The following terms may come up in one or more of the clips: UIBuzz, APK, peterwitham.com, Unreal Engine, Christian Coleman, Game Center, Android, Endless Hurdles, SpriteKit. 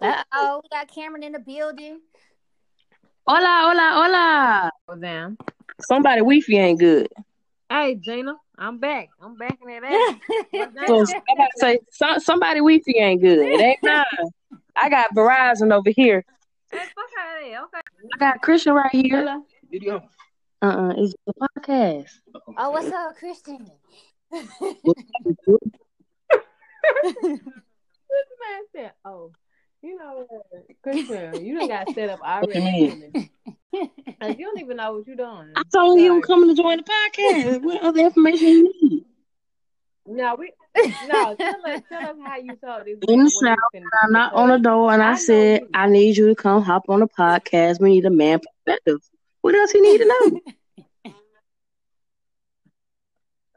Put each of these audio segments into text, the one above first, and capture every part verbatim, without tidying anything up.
Uh-oh, we got Cameron in the building. Hola, hola, hola. Damn. Somebody Wi-Fi ain't good. Hey, Gina, I'm back. I'm back in that ass. So somebody say, so, somebody Wi-Fi ain't good. It ain't mine. I got Verizon over here. Okay, okay. I got Christian right here. Video. Uh-uh, it's a podcast. Oh, what's up, Christian? This man said, oh, you know what, Christian, you done got set up already. You don't even know what you're doing. I told him I'm coming to join the podcast. What other information you need? No, we no, tell us, tell us how you saw this. In the shower, I knocked on the door and I, I said, know. I need you to come hop on the podcast. We need a man perspective. What else you need to know?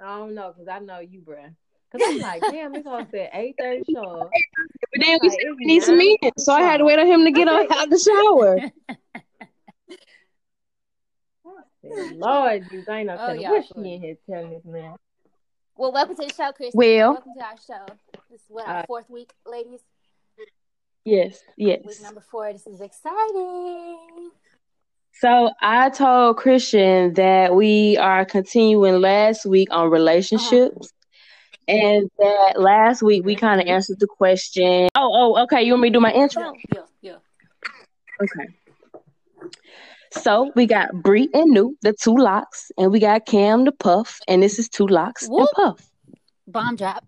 I don't know, because I know you, bruh. Cause I'm like, damn, it's all said eight thirty show. But then we said we need some men, so I had to wait on him to get out of the shower. Lord, you ain't no telling what she in here telling this man. Well, welcome to the show, Christian. Well, welcome to our show. This is what, our uh, fourth week, ladies. Yes, yes. Week number four. This is exciting. So I told Christian that we are continuing last week on relationships. Uh-huh. And that last week we kind of answered the question. Oh, oh, okay. You want me to do my intro? Yeah, yeah. Okay. So we got Bree and New, the two locks, and we got Cam the Puff, and this is two locks Whoop. and Puff. Bomb drop.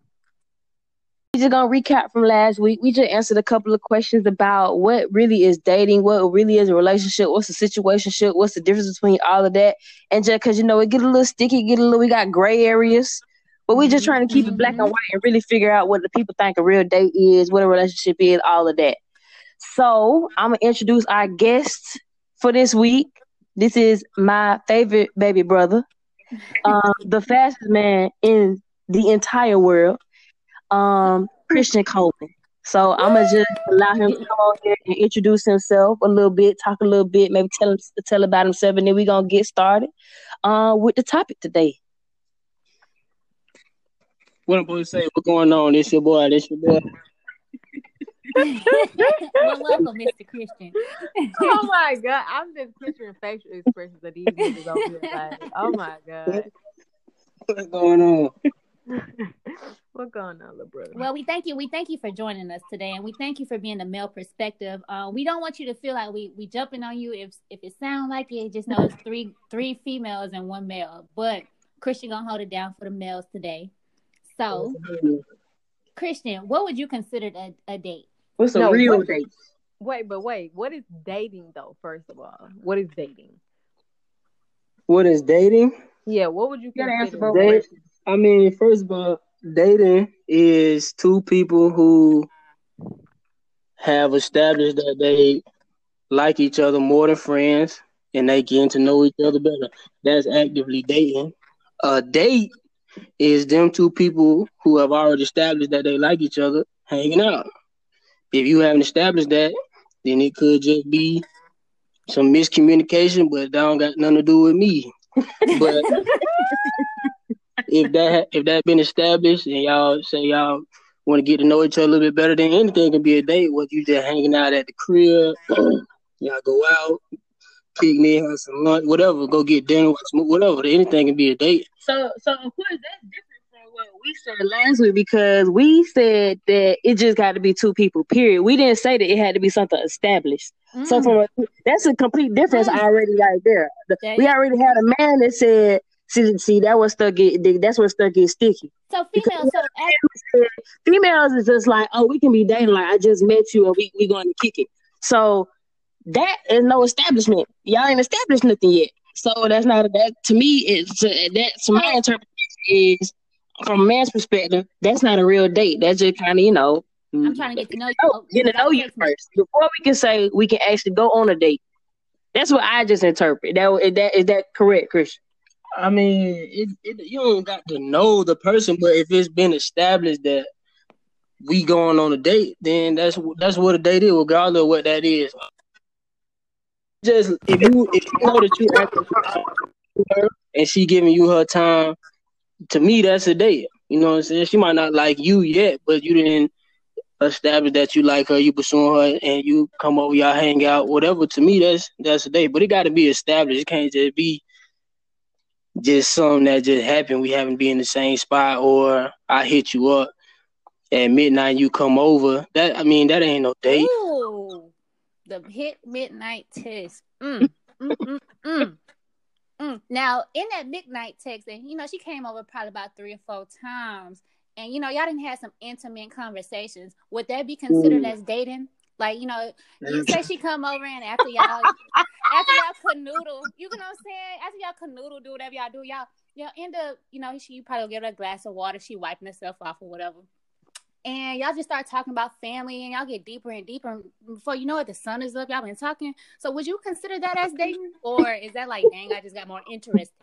We just gonna recap from last week. We just answered a couple of questions about what really is dating, what really is a relationship, what's a situationship, what's the difference between all of that, and just because you know it get a little sticky, get a little. We got gray areas. But we're just trying to keep it black and white and really figure out what the people think a real date is, what a relationship is, all of that. So I'm going to introduce our guest for this week. This is my favorite baby brother, um, the fastest man in the entire world, um, Christian Coleman. So I'm going to just allow him to come on here and introduce himself a little bit, talk a little bit, maybe tell him tell about himself, and then we're going to get started uh, with the topic today. What I'm supposed to say? What's going on? This your boy. This your boy. Well, welcome, Mister Christian. Oh my God! I'm just picturing facial expressions of these niggas over here. Oh my God! What's going on? What's going on, little brother? Well, we thank you. We thank you for joining us today, and we thank you for being the male perspective. Uh, we don't want you to feel like we we jumping on you. If if it sounds like it, just know it's three three females and one male. But Christian gonna hold it down for the males today. So, Christian, what would you consider a, a date? What's a no, real what, date? Wait, but wait. What is dating, though, first of all? What is dating? What is dating? Yeah, what would you consider? Date, I mean, first of all, dating is two people who have established that they like each other more than friends, and they get to know each other better. That's actively dating. A date is them two people who have already established that they like each other hanging out. If you haven't established that, then it could just be some miscommunication, but that don't got nothing to do with me. But if that if that been established and y'all say y'all want to get to know each other a little bit better, then anything can be a date. Whether you just hanging out at the crib, y'all go out, picnic, have some lunch, whatever, go get dinner, whatever. Anything can be a date. So, so of course, that's different from what we said last week, because we said that it just got to be two people, period. We didn't say that it had to be something established. Mm. So from a, that's a complete difference mm. already right there. The, yeah, we already had a man that said, see, see that was stuck get, that's what stuck gets sticky. So females, so said, females is just like, oh, we can be dating, like I just met you and we we going to kick it. So that is no establishment. Y'all ain't established nothing yet. So that's not a, that to me. It's that to my interpretation is from a man's perspective. That's not a real date. That's just kind of you know. I'm trying to get to know you. Oh, get to know you first before we can say we can actually go on a date. That's what I just interpret. That is that is that correct, Christian? I mean, it, it, you don't got to know the person, but if it's been established that we going on a date, then that's that's what a date is, regardless of what that is. Just if you if you know that you after her and she giving you her time, to me that's a date. You know what I'm saying? She might not like you yet, but you didn't establish that you like her, you pursuing her, and you come over, y'all hang out, whatever. To me, that's that's a date. But it got to be established. It can't just be just something that just happened. We haven't been in the same spot, or I hit you up at midnight, you come over. That I mean, that ain't no date. Ooh, the hit midnight test. Mm, mm, mm, mm. Mm. Now, in that midnight text, and you know, she came over probably about three or four times, and you know, y'all didn't have some intimate conversations. Would that be considered Ooh. as dating? Like, you know, you say she come over, and after y'all, after y'all canoodle, you know what I'm saying? After y'all canoodle, do whatever y'all do, y'all y'all end up, you know, she you probably give her a glass of water, she wiping herself off or whatever. And y'all just start talking about family, and y'all get deeper and deeper. And before you know it, the sun is up. Y'all been talking. So would you consider that as dating? Or is that like, dang, I just got more interested?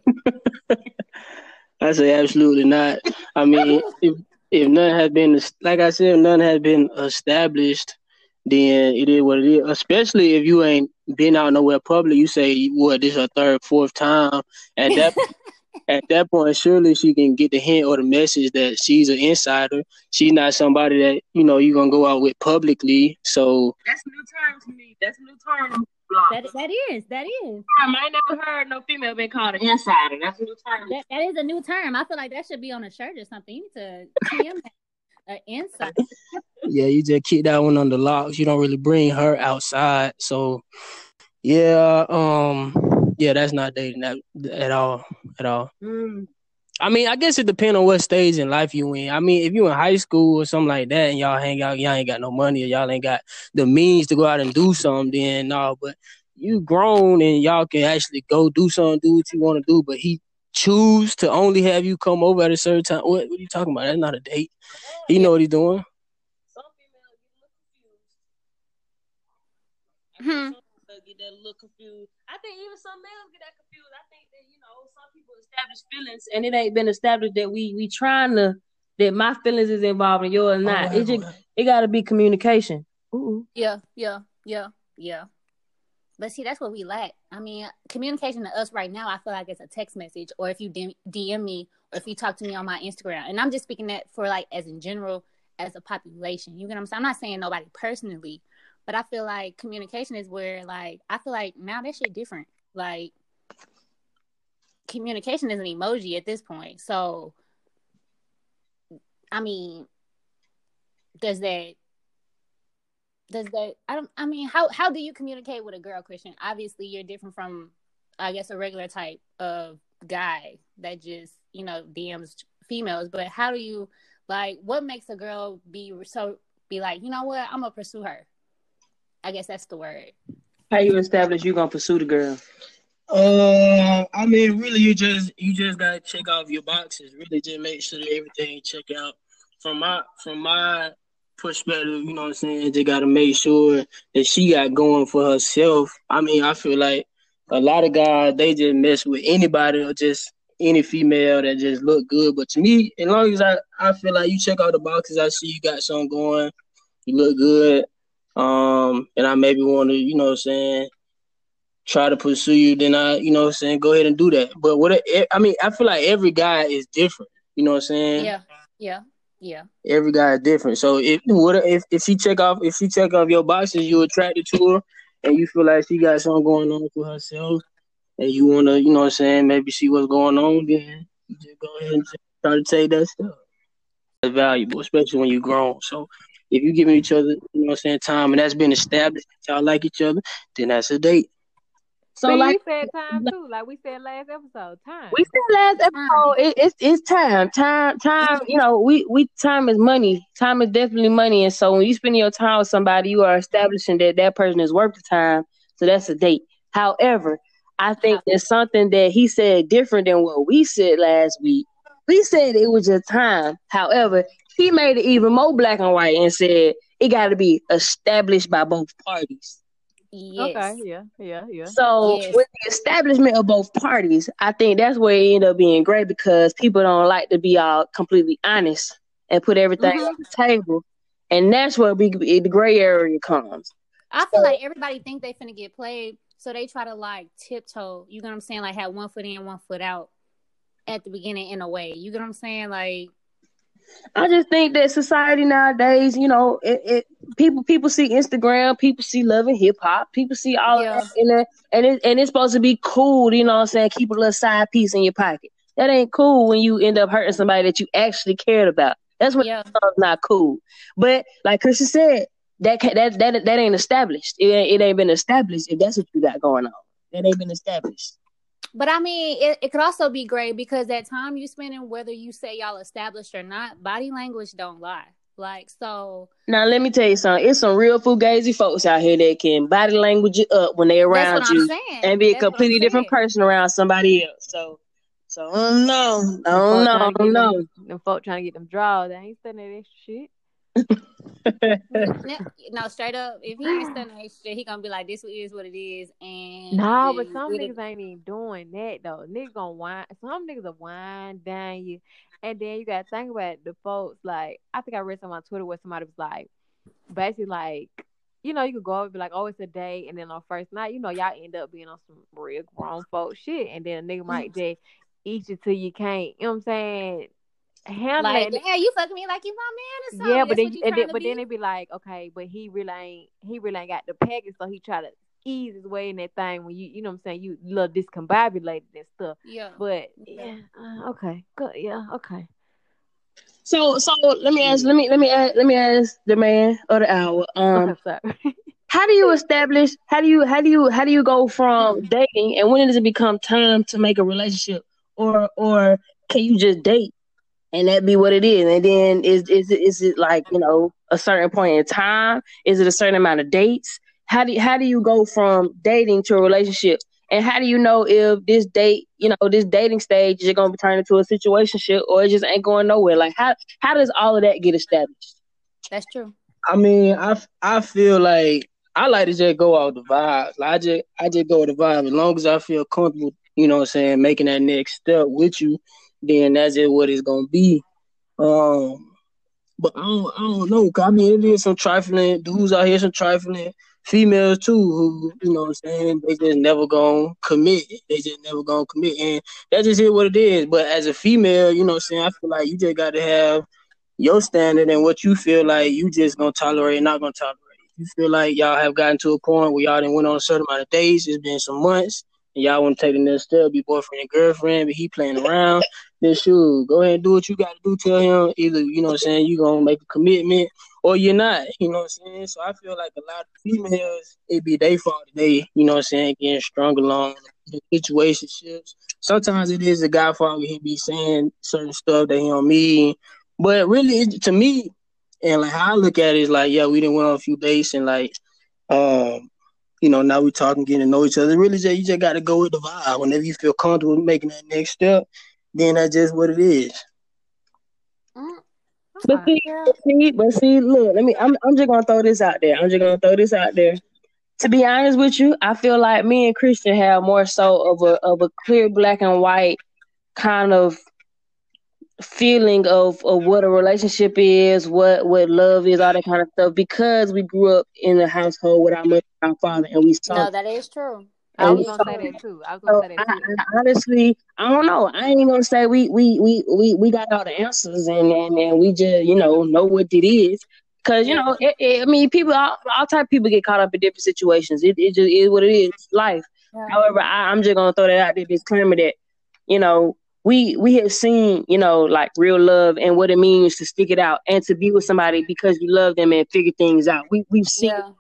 I say absolutely not. I mean, if, if none has been, like I said, if none has been established, then it is what it is. Especially if you ain't been out nowhere public. You say, what, this is her third, fourth time. And that At that point, surely she can get the hint or the message that she's an insider. She's not somebody that, you know, you're going to go out with publicly. So that's new term to me. That's new term. That, that is. That is. I never heard no female been called an insider. That's a new term. That, that is a new term. I feel like that should be on a shirt or something. You need to P M an insider. Yeah, you just keep that one under locks. You don't really bring her outside. So, yeah, um... yeah, that's not dating at, at all, at all. Mm. I mean, I guess it depends on what stage in life you in. I mean, if you in high school or something like that and y'all hang out, y'all ain't got no money or y'all ain't got the means to go out and do something, then no, but you grown and y'all can actually go do something, do what you want to do, but he choose to only have you come over at a certain time. What, what are you talking about? That's not a date. He know what he's doing. Hmm. Get that a little confused. I think even some males get that confused. I think that, you know, some people establish feelings and it ain't been established that we we trying to, that my feelings is involved in yours or not. Oh, it just it gotta be communication. Ooh. Yeah, yeah, yeah, yeah. But see, that's what we lack. I mean, communication to us right now, I feel like it's a text message, or if you D M me, or if you talk to me on my Instagram. And I'm just speaking that for like as in general as a population. You get what I'm saying? I'm not saying nobody personally. But I feel like communication is where, like, I feel like now that shit different. Like, communication is an emoji at this point. So, I mean, does that, does that, I don't, I mean, how, how do you communicate with a girl, Christian? Obviously, you're different from, I guess, a regular type of guy that just, you know, D Ms females. But how do you, like, what makes a girl be so, be like, you know what, I'm going to pursue her? I guess that's the word. How you establish you gonna pursue the girl? Uh, I mean, really, you just you just gotta check off your boxes. Really, just make sure that everything check out. From my from my perspective, you know what I'm saying. Just gotta make sure that she got going for herself. I mean, I feel like a lot of guys, they just mess with anybody or just any female that just look good. But to me, as long as I I feel like you check out the boxes, I see you got something going. You look good. Um, and I maybe want to, you know what I'm saying, try to pursue you, then I, you know what I'm saying, go ahead and do that. But what, I mean, I feel like every guy is different, you know what I'm saying? Yeah, yeah, yeah. Every guy is different. So if what if, if she check off, if she check off your boxes, you attracted to her and you feel like she got something going on for herself and you want to, you know what I'm saying, maybe see what's going on, then you just go ahead and try to take that stuff. It's valuable, especially when you're grown, so. If you giving each other, you know what I'm saying, time, and that's been established, y'all like each other, then that's a date. So See, like we said time too, like we said last episode, time. We said last episode, it, it's it's time, time, time. You know, we we time is money. Time is definitely money, and so when you spend your time with somebody, you are establishing that that person is worth the time. So that's a date. However, I think there's something that he said different than what we said last week. We said it was just time. However, he made it even more black and white and said it got to be established by both parties. Yes. Okay, yeah, yeah, yeah. So yes. With the establishment of both parties, I think that's where it ended up being great because people don't like to be all completely honest and put everything mm-hmm. on the table. And that's where we, the gray area comes. I feel so, like everybody think they finna get played, so they try to like tiptoe, you know what I'm saying, like have one foot in, one foot out at the beginning in a way. You know what I'm saying? Like I just think that society nowadays, you know, it, it people people see Instagram, people see Love and Hip Hop, people see all yeah. of that in there, and it and it's supposed to be cool, you know what I'm saying? Keep a little side piece in your pocket. That ain't cool when you end up hurting somebody that you actually cared about. That's when yeah. it's not cool. But like Christian said, that that that that ain't established. It ain't, it ain't been established if that's what you got going on. That ain't been established. But I mean, it, it could also be great because that time you spending, whether you say y'all established or not, body language don't lie. Like, so. Now, let me tell you something. It's some real fugazi folks out here that can body language you up when they around you and be a completely different person around somebody else. So, so I don't know. I don't know. I don't know. Them folk trying to get them draws. They ain't sending that shit. no, no, straight up, if he ain't stunning that shit, he gonna be like, this is what it is. And no, but some niggas ain't even doing that though. Niggas gonna wind, some niggas will wind down you, and then you gotta think about the folks. Like, I think I read something on Twitter where somebody was like, basically like, you know, you could go over and be like, oh, it's a date, and then on first night, you know, y'all end up being on some real grown folk shit, and then a nigga might just eat you till you can't, you know what I'm saying? Handle like, yeah, you fuck me like you my man or something. Yeah, but then, you, then but be? then it be like, okay, but he really ain't, he really ain't got the package, so he try to ease his way in that thing when you, you know what I'm saying, you little discombobulated and stuff. Yeah. But yeah, uh, okay, good, yeah, okay. So, so let me ask, let me, let me ask, let me ask the man of the hour. Um, how do you establish? How do you, how do you, how do you go from dating, and when does it become time to make a relationship, or, or can you just date? And that be what it is. And then is is is it like, you know, a certain point in time? Is it a certain amount of dates? How do you, how do you go from dating to a relationship? And how do you know if this date, you know, this dating stage is going to turn into a situationship, or it just ain't going nowhere? Like, how how does all of that get established? That's true. I mean, I, I feel like I like to just go off the vibes. Like, I just I just go with the vibe. As long as I feel comfortable, you know what I'm saying, making that next step with you, then that's just what it's gonna be. Um, but I don't, I don't know. I mean, it is some trifling dudes out here, some trifling females too, who, you know what I'm saying, they just never gonna commit. They just never gonna commit. And that's just what it is. But as a female, you know what I'm saying, I feel like you just gotta have your standard and what you feel like you just gonna tolerate and not gonna tolerate. You feel like y'all have gotten to a point where y'all done went on a certain amount of days, it's been some months, and y'all want to take the next step, be boyfriend and girlfriend, but he playing around, then shoot, go ahead and do what you got to do. Tell him either, you know what I'm saying, you going to make a commitment or you're not, you know what I'm saying? So I feel like a lot of females, it be their fault today, you know what I'm saying, getting strung along in situationships. Sometimes it is the guy fault, he be saying certain stuff that he don't mean. But really, it, to me, and like how I look at it is like, yeah, we done went on a few dates and like, um, you know, now we talking, getting to know each other. Really, just, you just got to go with the vibe. Whenever you feel comfortable making that next step, then that's just what it is. Mm. But, see, see, but see, look, let me. I'm, I'm just gonna throw this out there. I'm just gonna throw this out there. To be honest with you, I feel like me and Christian have more so of a of a clear black and white kind of feeling of, of what a relationship is, what, what love is, all that kind of stuff, because we grew up in a household with our mother and our father, and we saw. No, that is true. I was gonna say that too. I was gonna say that too. I, I, honestly, I don't know. I ain't gonna say we we we we, we got all the answers and, and, and we just, you know, know what it is. Cause, you know, it, it, I mean, people, all, all type of people get caught up in different situations. It, it just is what it is, life. Yeah. However, I, I'm just gonna throw that out there, disclaimer that, you know, we we have seen, you know, like real love and what it means to stick it out and to be with somebody because you love them and figure things out. We we've seen. Yeah.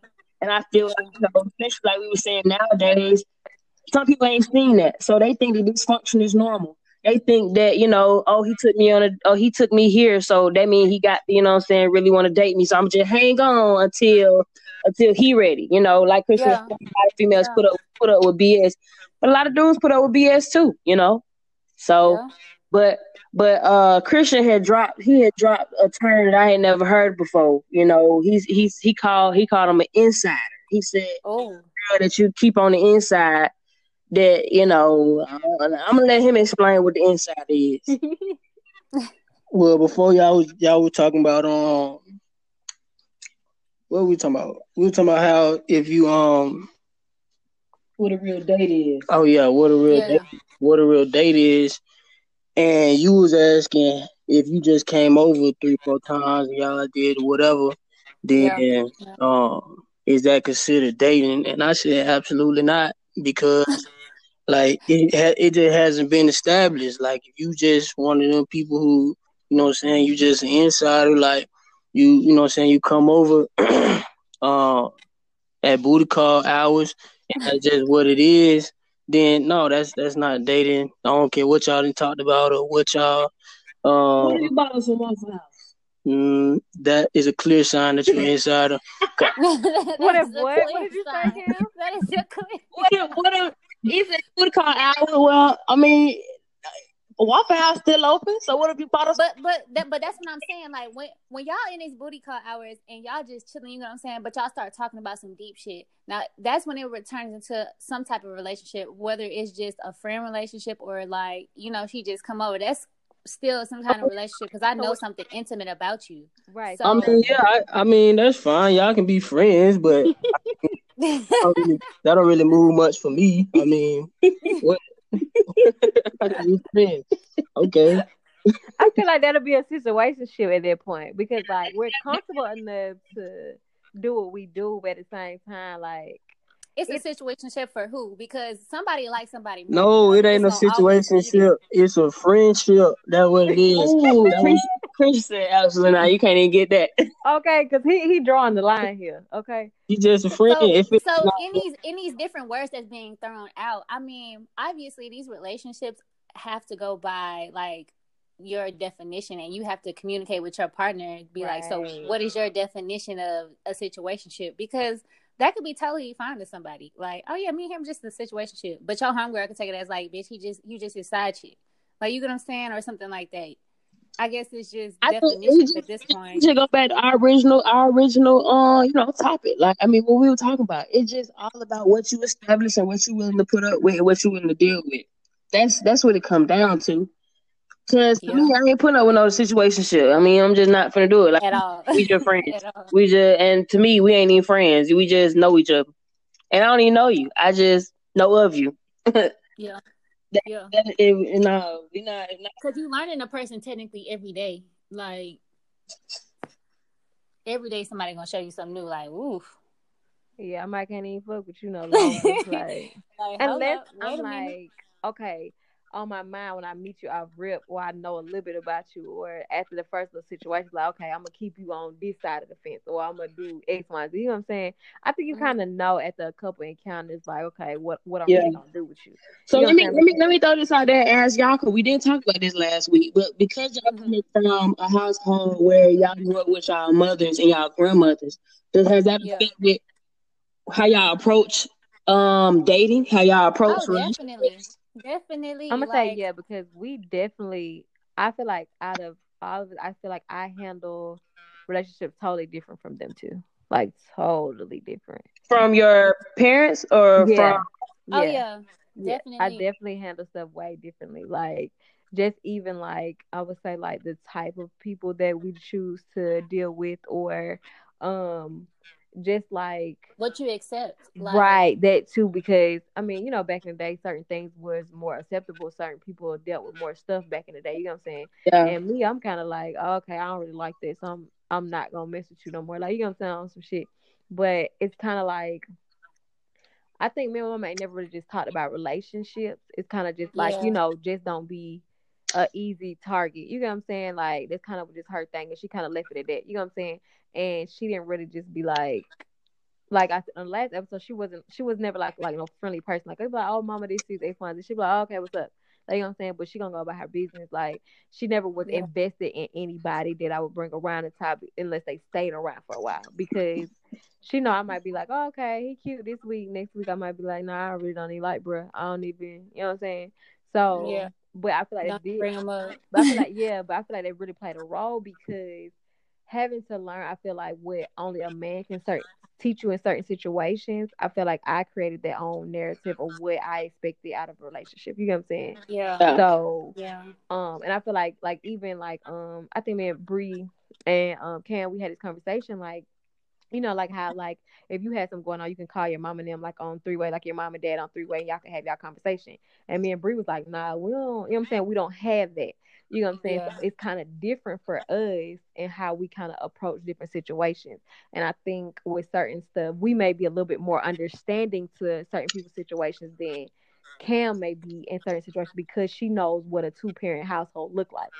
And I feel like, you know, especially like we were saying nowadays, some people ain't seen that. So they think that dysfunction is normal. They think that, you know, oh, he took me on a, oh, he took me here. So that means he got, you know what I'm saying, really want to date me. So I'm just hang on until until he ready. You know, like Christian, yeah. females yeah. put up put up with B S. But a lot of dudes put up with B S too, you know. So, yeah. but but uh, Christian had dropped he had dropped a term that I had never heard before. You know, he's he's he called he called him an insider. He said, "Oh, girl, that you keep on the inside." That, you know, I'm, I'm gonna let him explain what the inside is. Well, before y'all was, y'all were talking about um, what were we talking about? We were talking about how if you um, what a real date is. Oh yeah, what a real yeah. date. What a real date is, and you was asking if you just came over three, four times and y'all did whatever, then yeah. Yeah. Um, is that considered dating? And I said absolutely not, because like it ha- it just hasn't been established. Like if you just one of them people who, you know what I'm saying, you just an insider, like you you know what I'm saying, you come over uh, at booty call hours and that's just what it is, then no, that's that's not dating. I don't care what y'all done talked about or what y'all um, what are you about us in my house? Mm, that is a clear sign that you're an insider. What if what? What did you sign. say? Him? That is a clear. What if what if if it would call out? Well, I mean, Waffle House still open, so what if you bought us? But but that, but that's what I'm saying. Like when when y'all in these booty call hours and y'all just chilling, you know what I'm saying? But y'all start talking about some deep shit. Now that's when it returns into some type of relationship, whether it's just a friend relationship or like you know she just come over. That's still some kind of relationship, because I know something intimate about you, right? So, I mean, yeah, I, I mean that's fine. Y'all can be friends, but I, I mean, that don't really move much for me. I mean, what? Okay. I feel like that'll be a situationship at that point, because like we're comfortable enough to do what we do, but at the same time, like. It's, it's a situationship for who? Because somebody likes somebody. No, it ain't no situationship. It's a friendship. That's what it is. Ooh, Chris said absolutely not. You can't even get that. Okay, because he, he drawing the line here. Okay, he's just a friend. So, if it's so not- in these in these different words that's being thrown out, I mean, obviously these relationships have to go by like your definition, and you have to communicate with your partner and be right. Like, so what is your definition of a situationship? Because that could be totally fine to somebody. Like, oh yeah, me and him just the situationship. But your homegirl could take it as like, bitch, he just you just his side chick. Like, you get what I'm saying, or something like that. I guess it's just I definition just, at this point. You should go back to our original, our original, uh, you know, topic. Like, I mean, what we were talking about. It's just all about what you establish and what you willing to put up with, and what you willing to deal with. That's that's what it comes down to. Because yeah. me, I ain't putting up with no situationship. I mean, I'm just not finna do it. Like, at all. We just friends. We just, and to me, we ain't even friends. We just know each other. And I don't even know you. I just know of you. Yeah. That, yeah. That, it, it, no, we not. Because you learning a person technically every day. Like, every day somebody gonna show you something new. Like, oof. Yeah, I might can't even fuck with you no longer. Like, like, unless I'm like, okay. On my mind when I meet you, I rip, or I know a little bit about you, or after the first little situation, like, okay, I'm gonna keep you on this side of the fence, or I'm gonna do X, Y, Z. You know what I'm saying? I think you kind of know after a couple encounters, like, okay, what, what I'm yeah. really gonna do with you. So you let me let me let me throw this out there and ask y'all, because we didn't talk about this last week, but because y'all come from a household where y'all grew up with y'all mothers and y'all grandmothers, does has that affected yeah. how y'all approach um dating? How y'all approach oh, relationships? Definitely. I'm gonna like, say yeah, because we definitely. I feel like out of all of it, I feel like I handle relationships totally different from them too. Like totally different from your parents or yeah. from. Oh yeah, yeah. yeah, definitely. I definitely handle stuff way differently. Like just even like I would say like the type of people that we choose to deal with, or um. just like what you accept, like, right? That too, because I mean, you know, back in the day, certain things was more acceptable. Certain people dealt with more stuff back in the day. You know what I'm saying? Yeah. And me, I'm kind of like, oh, okay, I don't really like this. I'm, I'm not gonna mess with you no more. Like you know what I'm saying? On some shit, but it's kind of like, I think me and my mom ain't never really just talked about relationships. It's kind of just like yeah. you know, just don't be a easy target. You know what I'm saying? Like that's kind of just her thing, and she kind of left it at that. You know what I'm saying? And she didn't really just be like, like I said on the last episode, she wasn't, she was never like, like no friendly person. Like, it's like, oh, mama, this is a fun. She'd be like, oh, okay, what's up? Like, you know what I'm saying? But she gonna go about her business. Like, she never was yeah. invested in anybody that I would bring around the topic unless they stayed around for a while. Because she know I might be like, oh, okay, he cute this week. Next week, I might be like, no, nah, I really don't even like, bruh. I don't even, you know what I'm saying? So, yeah. But I feel like not it did. Bring them up. But I feel like, yeah, but I feel like they really played a role because having to learn, I feel like what only a man can certain, teach you in certain situations. I feel like I created that own narrative of what I expected out of a relationship. You know what I'm saying? Yeah. So yeah. Um, and I feel like like even like um, I think me and Bree and um Cam, we had this conversation like you know, like how, like, if you had something going on, you can call your mom and them, like, on three-way, like your mom and dad on three-way, and y'all can have y'all conversation. And me and Bree was like, nah, we don't, you know what I'm saying? We don't have that. You know what I'm saying? Yeah. So it's kind of different for us and how we kind of approach different situations. And I think with certain stuff, we may be a little bit more understanding to certain people's situations than Cam may be in certain situations, because she knows what a two-parent household look like.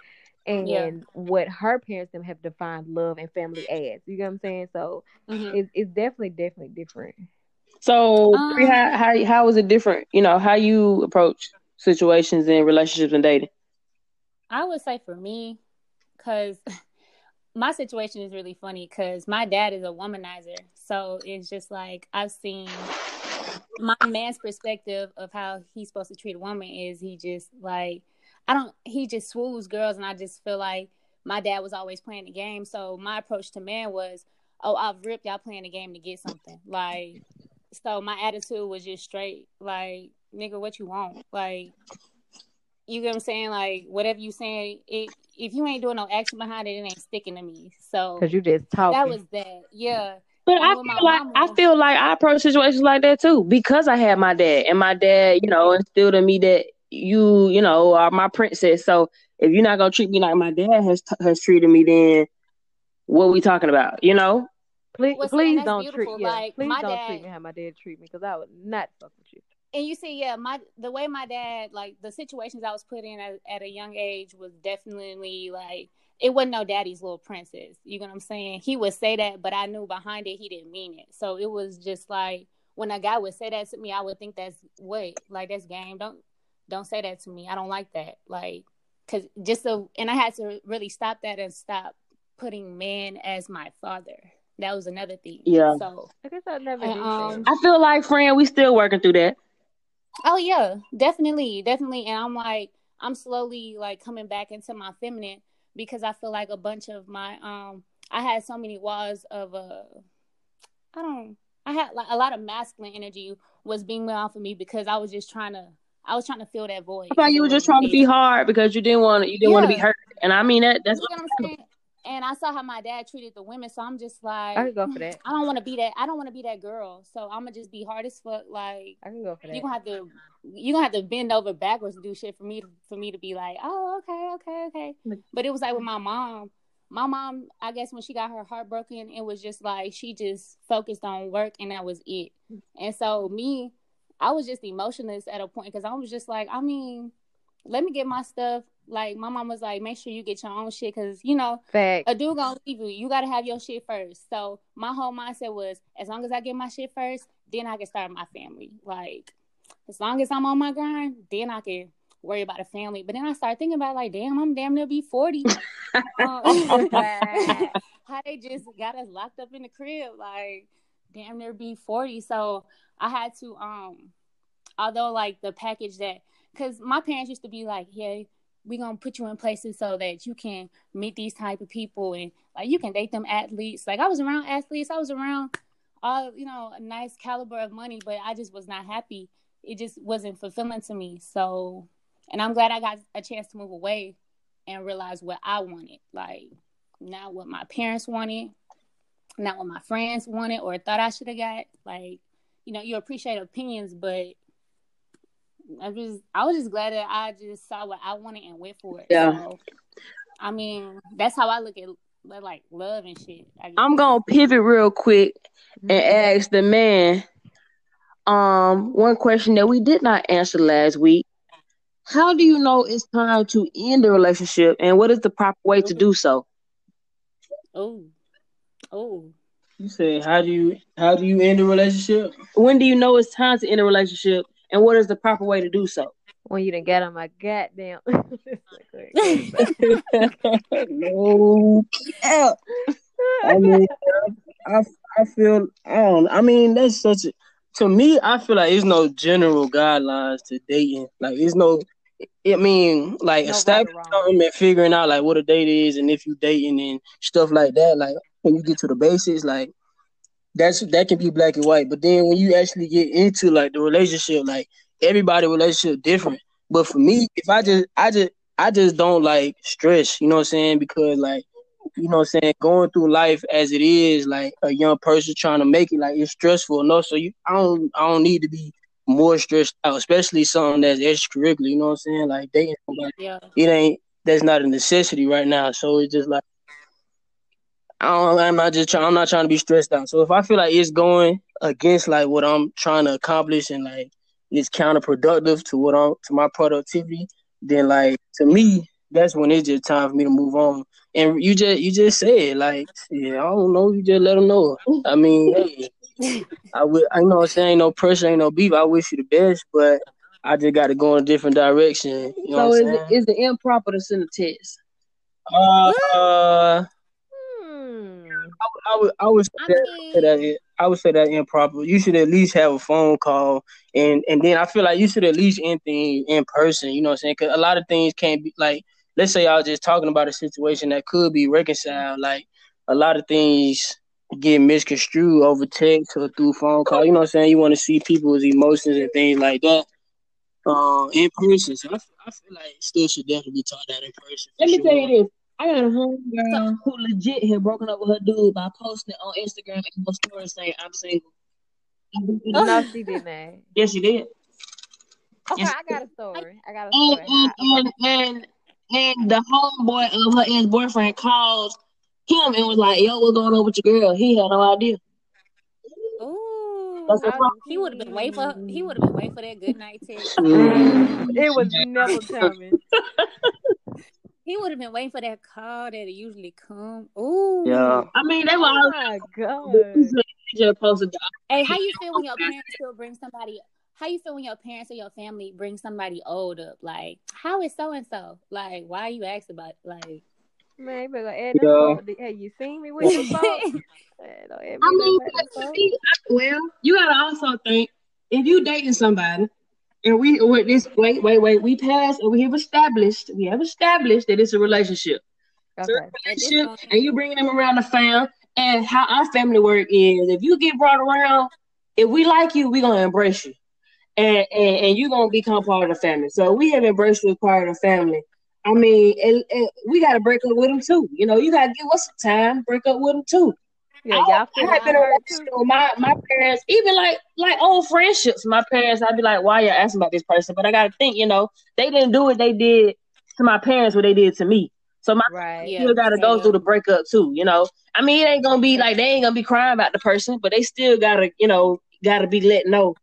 And yeah. what her parents them have defined love and family as. You know what I'm saying? So mm-hmm. it's, it's definitely, definitely different. So um, how, how how is it different? You know, how you approach situations and relationships and dating? I would say for me, because my situation is really funny, because my dad is a womanizer. So it's just like, I've seen my man's perspective of how he's supposed to treat a woman is he just like, I don't, he just swoos girls, and I just feel like my dad was always playing the game. So my approach to man was, oh, I've ripped y'all playing the game to get something. Like, so my attitude was just straight, like, nigga, what you want? Like, you get what I'm saying? Like, whatever you saying, it, if you ain't doing no action behind it, it ain't sticking to me. So, because you just talking. That was that, yeah. But I feel, like, I feel like I approach situations like that too, because I had my dad, and my dad, you know, instilled in me that you, you know, are my princess. So if you're not gonna treat me like my dad has t- has treated me, then what are we talking about? You know, please, well, please don't treat me. Yeah, like, please my don't dad, treat me how my dad treat me, because I would not fuck with you. And you see, yeah, my the way my dad, like, the situations I was put in at, at a young age was definitely like, it wasn't no daddy's little princess. You know what I'm saying? He would say that, but I knew behind it he didn't mean it. So it was just like, when a guy would say that to me, I would think that's what, like, that's game. Don't. Don't say that to me. I don't like that. Like, cause just so, and I had to really stop that and stop putting man as my father. That was another thing. Yeah. So I guess I never. And, um, I feel like, friend, we still working through that. Oh yeah, definitely, definitely. And I'm like, I'm slowly like coming back into my feminine, because I feel like a bunch of my um, I had so many walls of uh, I don't, I had like a lot of masculine energy was being let off of me, because I was just trying to. I was trying to fill that void. I thought you were just trying to be hard because you didn't want to, you didn't yeah. want to be hurt. And I mean that. That's you what I'm saying. saying. And I saw how my dad treated the women, so I'm just like, I can go for that. I don't want to be that. I don't want to be that girl. So I'm gonna just be hard as fuck. Like, I can go for that. You gonna have to, you gonna have to bend over backwards and do shit for me to, for me to be like, oh, okay, okay, okay. But it was like with my mom. My mom, I guess when she got her heart broken, it was just like she just focused on work, and that was it. And so me. I was just emotionless at a point, because I was just like, I mean, let me get my stuff. Like, my mom was like, make sure you get your own shit, because, you know, Fact. a dude gonna leave you. You got to have your shit first. So my whole mindset was, as long as I get my shit first, then I can start my family. Like, as long as I'm on my grind, then I can worry about a family. But then I started thinking about, like, damn, I'm damn near be forty. um, how they just got us locked up in the crib. Like, damn near be forty. So I had to, um, although, like, the package that, because my parents used to be like, yeah, we're going to put you in places so that you can meet these type of people, and, like, you can date them athletes. Like, I was around athletes. I was around, all you know, a nice caliber of money, but I just was not happy. It just wasn't fulfilling to me. So, and I'm glad I got a chance to move away and realize what I wanted. Like, not what my parents wanted, not what my friends wanted or thought I should have got. Like, you know, you appreciate opinions, but I just, I was just glad that I just saw what I wanted and went for it. Yeah. So, I mean, that's how I look at, like, love and shit. I'm gonna pivot real quick and ask the man, um, one question that we did not answer last week. How do you know it's time to end the relationship, and what is the proper way to do so? Oh, oh. You said, how do you how do you end a relationship? When do you know it's time to end a relationship, and what is the proper way to do so? When you done got on my goddamn. No. Yeah. I mean, I, I feel I don't. I mean, that's such a. To me, I feel like there's no general guidelines to dating. Like, there's no. I mean, like, no establishing something and figuring out, like, what a date is, and if you dating and stuff like that, like. When you get to the basics, like, that's that can be black and white. But then when you actually get into, like, the relationship, like, everybody relationship different. But for me, if I just I just I just don't like stress, you know what I'm saying? Because, like, you know what I'm saying, going through life as it is, like a young person trying to make it, like it's stressful enough. So you, I don't, I don't need to be more stressed out, especially something that's extracurricular. You know what I'm saying? Like dating somebody, yeah. it ain't that's not a necessity right now. So it's just like I don't. I'm not just. Try, I'm not trying to be stressed out. So if I feel like it's going against like what I'm trying to accomplish and like it's counterproductive to what I'm to my productivity, then like to me, that's when it's just time for me to move on. And you just you just said like, yeah, I don't know. You just let them know. I mean, hey. I would, I know I'm saying, ain't no pressure, ain't no beef. I wish you the best, but I just got to go in a different direction. You know so what is, it, is it improper to send a text? Uh, uh hmm. I, I would, I would, I, mean, that, that, I would say that improper. You should at least have a phone call, and and then I feel like you should at least end things in person. You know what I'm saying? Because a lot of things can't be like. Let's say I was just talking about a situation that could be reconciled. Like a lot of things get misconstrued over text or through phone call. You know what I'm saying? You want to see people's emotions and things like that uh, in person. So I feel, I feel like still should definitely be taught that in person. Let me sure. tell you this. I got a homegirl who legit had broken up with her dude by posting on Instagram and her story saying, I'm single. No, she didn't. Yes, she did. Okay, yes. I got a story. I got a story. And, and, and, and the homeboy of her ex-boyfriend called him and was like, yo, what's going on with your girl? He had no idea. Ooh, I, he would have been waiting for he would have been waiting for that good night text. It was never coming. He would have been waiting for that call that it usually come. Ooh, yeah. I mean, they were. Oh my god. Hey, how you feel when your parents still bring somebody? How you feel when your parents or your family bring somebody old up? Like, how is so and so? Like, why are you asking about it? Like. Man, but like, yeah. Have you seen me with your phone? I mean, see, well, you gotta also think if you dating somebody, and we with this wait, wait, wait, we passed and we have established, we have established that it's a relationship. Okay. So it's a relationship, and you bringing them around the fam, and how our family work is, if you get brought around, if we like you, we are gonna embrace you, and and, and you are gonna become part of the family. So we have embraced you as part of the family. I mean, and, and we got to break up with them, too. You know, you got to give us some time, break up with them, too. Yeah, y'all I, I have been around my, my parents, even like like old friendships. My parents, I'd be like, why y'all asking about this person? But I got to think, you know, they didn't do what they did to my parents, what they did to me. So my right. parents yeah, still got to go through the breakup, too, you know. I mean, it ain't going to be like, they ain't going to be crying about the person, but they still got to, you know, got to be let know.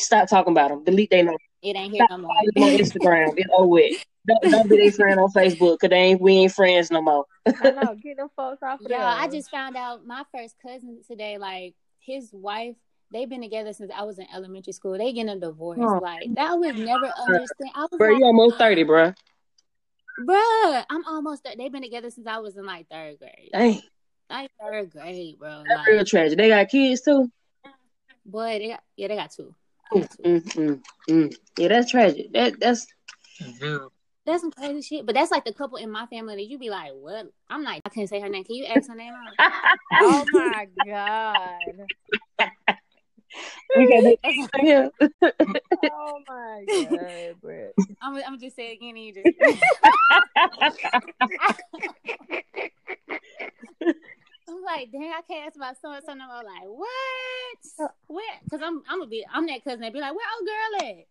Stop talking about them. Delete their number. It ain't here no more. On Instagram. It's over with. Don't, don't be their friend on Facebook because they ain't we ain't friends no more. I know. Get them folks off of that. Yeah, I just found out my first cousin today, like his wife, they've been together since I was in elementary school. They getting a divorce. Oh. Like that was never understand. I was bro, like, you almost thirty, bro. Bruh, I'm almost thirty. They've been together since I was in like third grade. Dang. Like third grade, bro. That's like, real tragic. They got kids too. Boy, they got, yeah, they got two. Mm, mm, mm. Yeah, that's tragic. That that's mm-hmm. that's some crazy shit. But that's like the couple in my family that you be like, what? I'm like, I can't say her name. Can you ask her name? Oh my god. Oh my god, Brett. I'm I'm just saying again, you just I'm like, dang, I can't ask about so and so. I'm like, what? Where? Because I'm, I'm gonna be, I'm that cousin. That be like, where old girl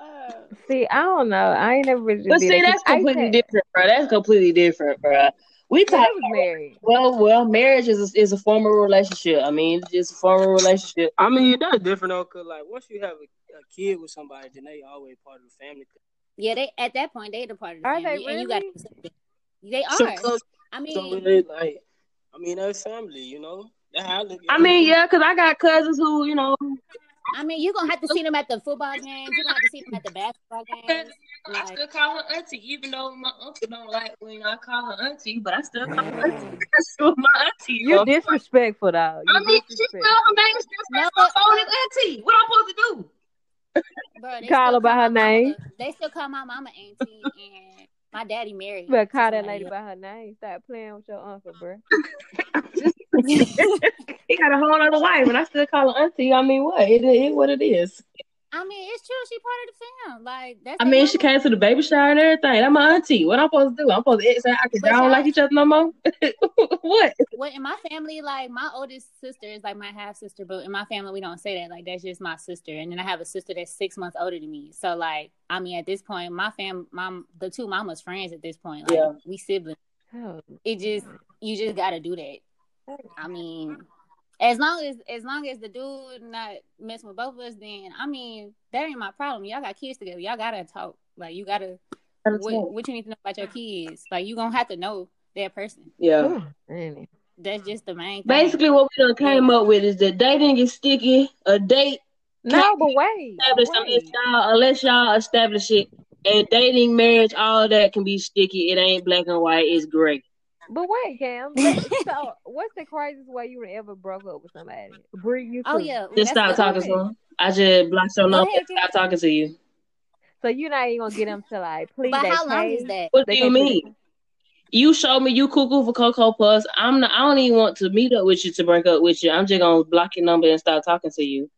at? Uh, see, I don't know. I ain't never really. But see, that's completely different, bro. That's completely different, bro. We talk married. Well, well, marriage is a, is a formal relationship. I mean, it's just a formal relationship. I mean, that's different though, cause like once you have a, a kid with somebody, then they always part of the family. Yeah, they at that point they the part of the are family. They really? And you got to, they are. So, I mean, so really, like. I mean, that's family, you know. That how I, look, I mean, yeah, because I got cousins who, you know. I mean, you're going to have to see them at the football games. You're going to have to see them at the basketball games. Like, I still call her auntie, even though my uncle don't like when I call her auntie, but I still call her auntie. That's still my auntie. You're disrespectful, though. You're I mean, she still her name is disrespectful. Phone is auntie. What am I supposed to do? Bro, call her by her name. Mama, they still call my mama auntie, and... My daddy married. But call that lady by her name. Stop playing with your uncle, bro. He got a whole other wife, and I still call her auntie. I mean, what? It is what it is. I mean, it's you. She part of the family. Like that's. I mean, she came to the baby shower and everything. I'm my auntie. What I'm supposed to do? I'm supposed to say I can y'all don't like each other no more. What? Well, in my family, like my oldest sister is like my half sister, but in my family we don't say that. Like that's just my sister, and then I have a sister that's six months older than me. So like, I mean, at this point, my fam, mom, the two mamas friends at this point. Like yeah. We siblings. Oh. It just you just gotta do that. I mean, as long as as long as the dude not messing with both of us, then I mean that ain't my problem. Y'all got kids together. Y'all gotta talk. Like you gotta what, what you need to know about your kids. Like you gonna have to know that person. Yeah, oh, that's just the main thing. Basically, what we done came up with is that dating is sticky. A date, no, but wait, wait. Unless, y'all, unless y'all establish it. And dating, marriage, all that can be sticky. It ain't black and white. It's gray. But wait, Cam. So, what's the craziest way you ever broke up with somebody? Bring you. Oh yeah. Just stop talking to them. I just blocked so long. Stop talking to you. So you're not even gonna get them to like please. But how long is that? What do you mean? You showed me you cuckoo for Cocoa Puffs. I'm not. I don't even want to meet up with you to break up with you. I'm just gonna block your number and stop talking to you.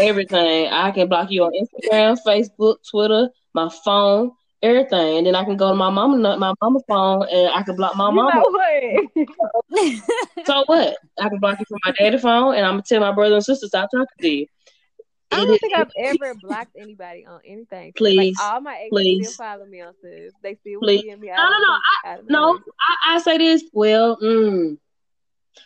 Everything. I can block you on Instagram, Facebook, Twitter, my phone, everything, and then I can go to my mama, my mama's phone, and I can block my you mama. What? So what? I can block you from my daddy's phone, and I'm gonna tell my brother and sister stop talking to you. I don't think I've ever blocked anybody on anything. Please, like, all my exes please. still follow me on stuff. They still D M me. I don't know. I, no, I, I say this. Well, mm,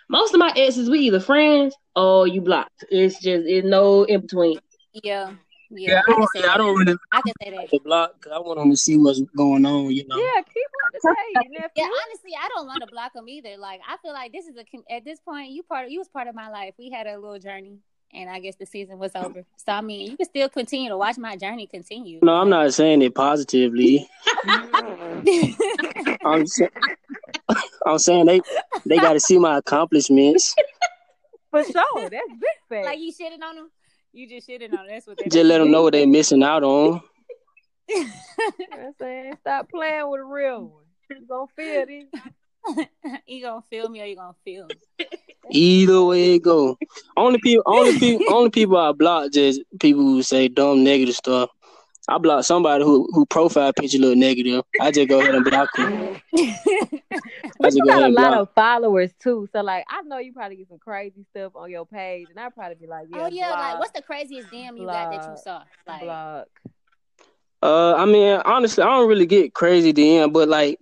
most of my exes we either friends. Oh, you blocked. It's just it's no in between. Yeah, yeah. yeah I, don't, I, I don't really. I can say that. Block. Cause I want them to see what's going on. You know. Yeah, keep on the same. Yeah, honestly, I don't want to block them either. Like, I feel like this is a at this point you part of, you was part of my life. We had a little journey, and I guess the season was over. So I mean, you can still continue to watch my journey continue. No, I'm not saying it positively. I'm, I'm saying they they got to see my accomplishments. For sure, that's big fact. Like you shitting on them, you just shitting on them. That's what they just let them know what they missing out on. You know I'm saying, stop playing with a real one. You gonna feel this? You gonna feel me or you gonna feel me? Either way it go. Only people, only people, only people I block just people who say dumb negative stuff. I block somebody who who profile picture look negative. I just go ahead and block them. I just you got a lot block. Of followers too, so like I know you probably get some crazy stuff on your page, and I probably be like, yeah, oh yeah, block, like what's the craziest D M you block, got that you saw? Like, block. Uh, I mean, honestly, I don't really get crazy D M, but like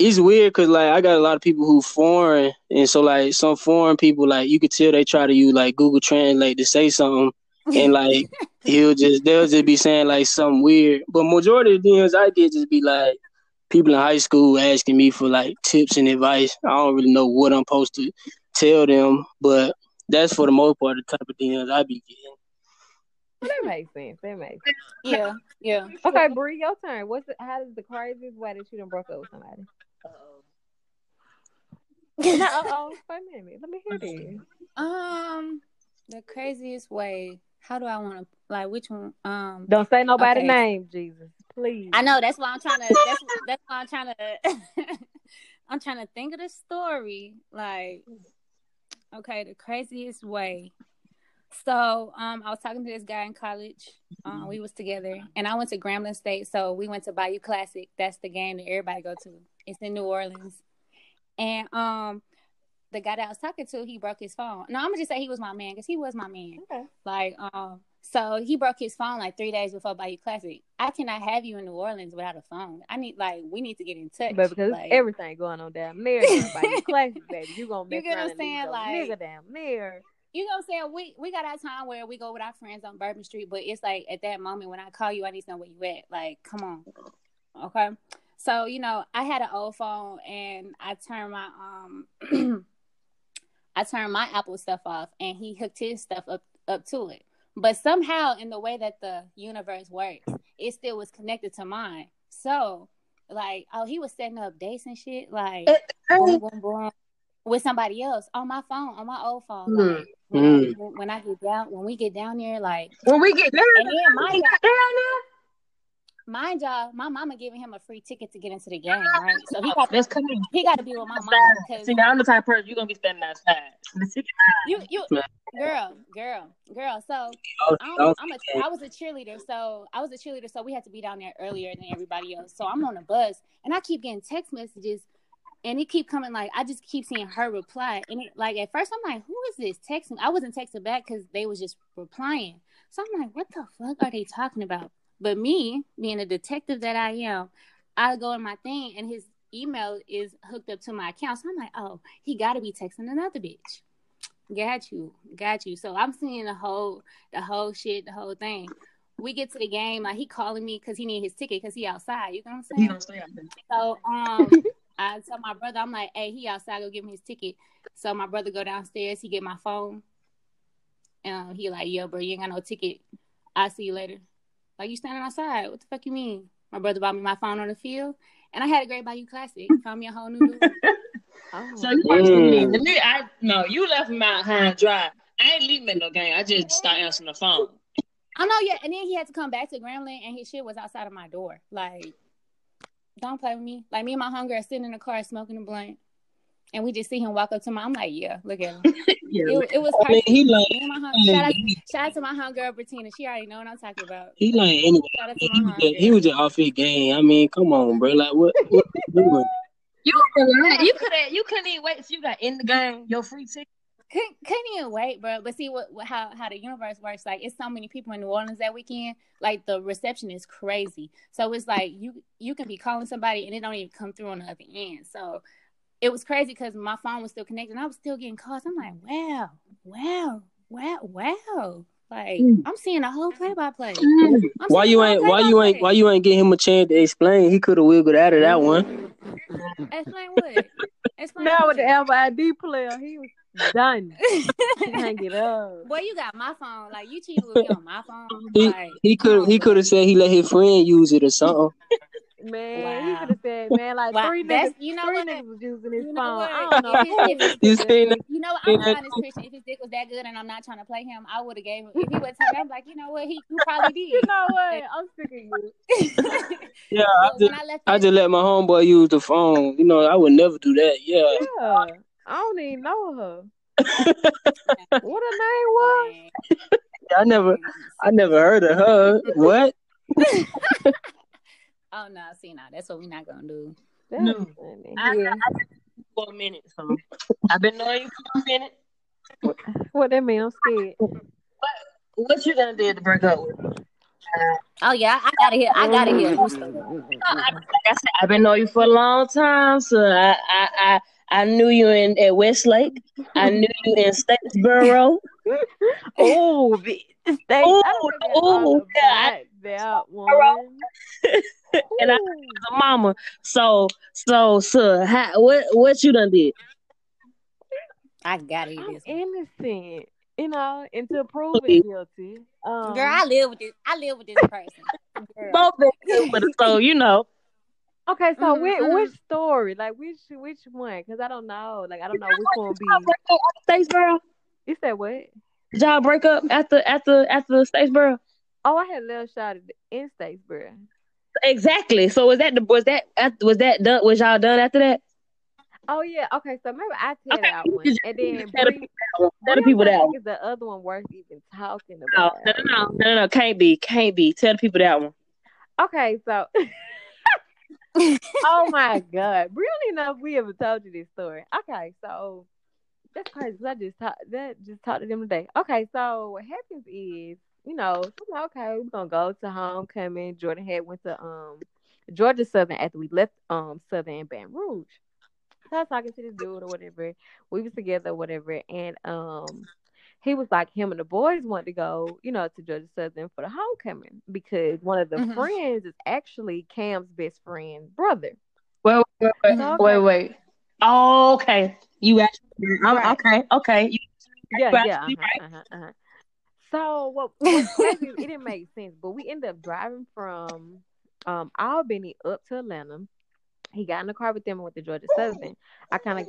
it's weird because like I got a lot of people who foreign, and so like some foreign people, like you could tell they try to use like Google Translate to say something, and like he'll just they'll just be saying like something weird. But majority of the D Ms I get just be like. People in high school asking me for like tips and advice. I don't really know what I'm supposed to tell them, but that's for the most part the type of D Ms I be getting. That makes sense. That makes sense. Yeah, yeah. Okay, Bree, your turn. What's the, how is the craziest way that you done broke up with somebody? Uh oh. Uh oh. Wait a minute. Let me hear this. Um, the craziest way. How do I want to like? Which one? Um, don't say nobody's okay. name, Jesus. Please. I know that's why I'm trying to. That's, that's why I'm trying to. I'm trying to think of the story. Like, okay, the craziest way. So, um, I was talking to this guy in college. Um, we was together, and I went to Grambling State. So we went to Bayou Classic. That's the game that everybody go to. It's in New Orleans, and um, the guy that I was talking to, he broke his phone. No, I'm gonna just say he was my man because he was my man. Okay. Like, um. So he broke his phone like three days before Bayou Classic. I cannot have you in New Orleans without a phone. I need like we need to get in touch. But because like, everything going on down there, Bayou Classic, baby, you gonna mess you around and leave like, nigga down there. You know what I'm saying? We we got our time where we go with our friends on Bourbon Street, but it's like at that moment when I call you, I need to know where you at. Like, come on, okay? So you know, I had an old phone and I turned my um, I turned my Apple stuff off, and he hooked his stuff up up to it. But somehow, in the way that the universe works, it still was connected to mine. So, like, oh, he was setting up dates and shit, like, boom, boom, boom, with somebody else on my phone, on my old phone. Like, mm-hmm. when, when I get down, when we get down there, like, when we get down, and then my we get down there, mind y'all, my mama giving him a free ticket to get into the game, right? So he got to, he got to be with my mom. See, now I'm the type of person you're gonna be standing outside. You, you, Girl, girl, girl. So I'm, I'm a, I was a cheerleader. So I was a cheerleader. So we had to be down there earlier than everybody else. So I'm on a bus and I keep getting text messages and it keep coming. Like, I just keep seeing her reply. And it, like, at first I'm like, who is this texting? I wasn't texting back because they was just replying. So I'm like, what the fuck are they talking about? But me, being a detective that I am, I go in my thing and his email is hooked up to my account. So I'm like, oh, he got to be texting another bitch. Got you, got you. So I'm seeing the whole, the whole shit, the whole thing. We get to the game, like he calling me because he need his ticket because he outside. You know what I'm saying? He don't stay out there. So um, I tell my brother, I'm like, hey, he outside, go give him his ticket. So my brother go downstairs, he get my phone, and um, he like, yo, bro, you ain't got no ticket. I'll see you later. Like, you standing outside? What the fuck you mean? My brother bought me my phone on the field, and I had a great Bayou Classic. Found me a whole new dude. Oh. So you actually leave the me. I no, you left me out high and dry. I ain't leaving at no game. I just started answering the phone. I know, yeah. And then he had to come back to Grambling, and his shit was outside of my door. Like, don't play with me. Like, me and my homegirl are sitting in the car smoking a blunt, and we just see him walk up to my. I'm like, yeah, look at him. Yeah, it, look. It was. I mean, he like, home, shout, out, shout out to my homegirl Bertina. She already know what I'm talking about. He like anyway. He, he, he was just off his game. I mean, come on, bro. Like, what? What you doing? You you couldn't you couldn't even wait if you got in the game your free ticket. Couldn't couldn't even wait, bro. But see what, what how how the universe works. Like, it's so many people in New Orleans that weekend. Like, the reception is crazy. So it's like you you can be calling somebody and it don't even come through on the other end. So it was crazy because my phone was still connected and I was still getting calls. I'm like, wow, wow, wow, wow. Like, mm. I'm seeing a whole play by play. Why you ain't why you ain't why you ain't give him a chance to explain? He could have wiggled out of that one. Explain what? Explain now what? With the Apple I D player, he was done. Hang it up. Boy, you got my phone. Like, you cheated with me on my phone. He, like, he could he could have said he let his friend use it or something. Man, wow. He could have said, man, like wow. three niggas, you know, three niggas was using his phone. What? I don't know. If his, if his you, you know, I'm not honest, Christian. If his dick was that good and I'm not trying to play him, I would have gave him. If he was, I'm like, you know what, he you probably did. You know what, I'm sick of you. Yeah, so I, just, I, left I just let my homeboy use the phone. You know, I would never do that. Yeah. Yeah, I don't even know her. What her name was? Yeah, I never, I never heard of her. What? Oh, no, see, no, that's what we're not going to do. No. I've been knowing you for a minute, so. I've been knowing you for a minute. What, what that mean? I'm scared. What, what you done did to break up with? Oh, yeah, I got to hear. I got to hear. Like I said, I've been knowing you for a long time, so I I, I, I knew you in at Westlake. I knew you in Statesboro. Oh, bitch. They, oh, oh, yeah, that one. And I was a mama. So, so, so, how, what, what you done did? I got it. I'm innocent, you know, until proven guilty. Um, Girl, I live with this. I live with this person. Both of so you know. Okay, so mm-hmm. which, which story? Like which which one? Because I don't know. Like I don't know which one be. Thanks, girl. You said what? Did y'all break up after after after Statesboro? Oh, I had a little shot in Statesboro. Exactly. So was that the was that was that done? Was y'all done after that? Oh yeah. Okay. So maybe I tell okay. that one, and then tell Bree, the people that one. Is the other one worth even talking about? No, no, no, no, no. Can't be. Can't be. Tell the people that one. Okay. So. Oh my God! Really enough, we ever told you this story. Okay. So. That's crazy. I just talked that just talked to them today. Okay, so what happens is, you know, okay, we're gonna go to homecoming. Jordan had went to um Georgia Southern after we left um Southern in Baton Rouge. So I was talking to this dude or whatever. We was together or whatever, and um he was like him and the boys wanted to go, you know, to Georgia Southern for the homecoming because one of the mm-hmm. friends is actually Cam's best friend's brother. Wait, wait, wait, okay. wait, wait. Oh, okay. You actually, I'm, right. okay, okay. You, yeah, actually, yeah. Uh-huh, right? uh-huh, uh-huh. So, well, it didn't make sense, but we ended up driving from um, Albany up to Atlanta. He got in the car with them and went to Georgia Southern. I kind of